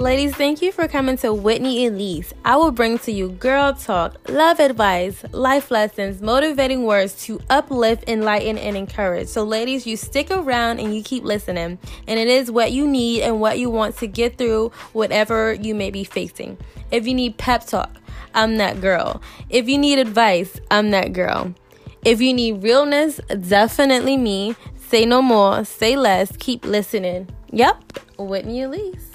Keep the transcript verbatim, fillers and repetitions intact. Ladies, thank you for coming to Whitney Elise. I will bring to you girl talk, love advice, life lessons, motivating words to uplift, enlighten, and encourage. So ladies, you stick around and you keep listening. And it is what you need and what you want to get through whatever you may be facing. If you need pep talk, I'm that girl. If you need advice, I'm that girl. If you need realness, definitely me. Say no more, say less, keep listening. Yep, Whitney Elise.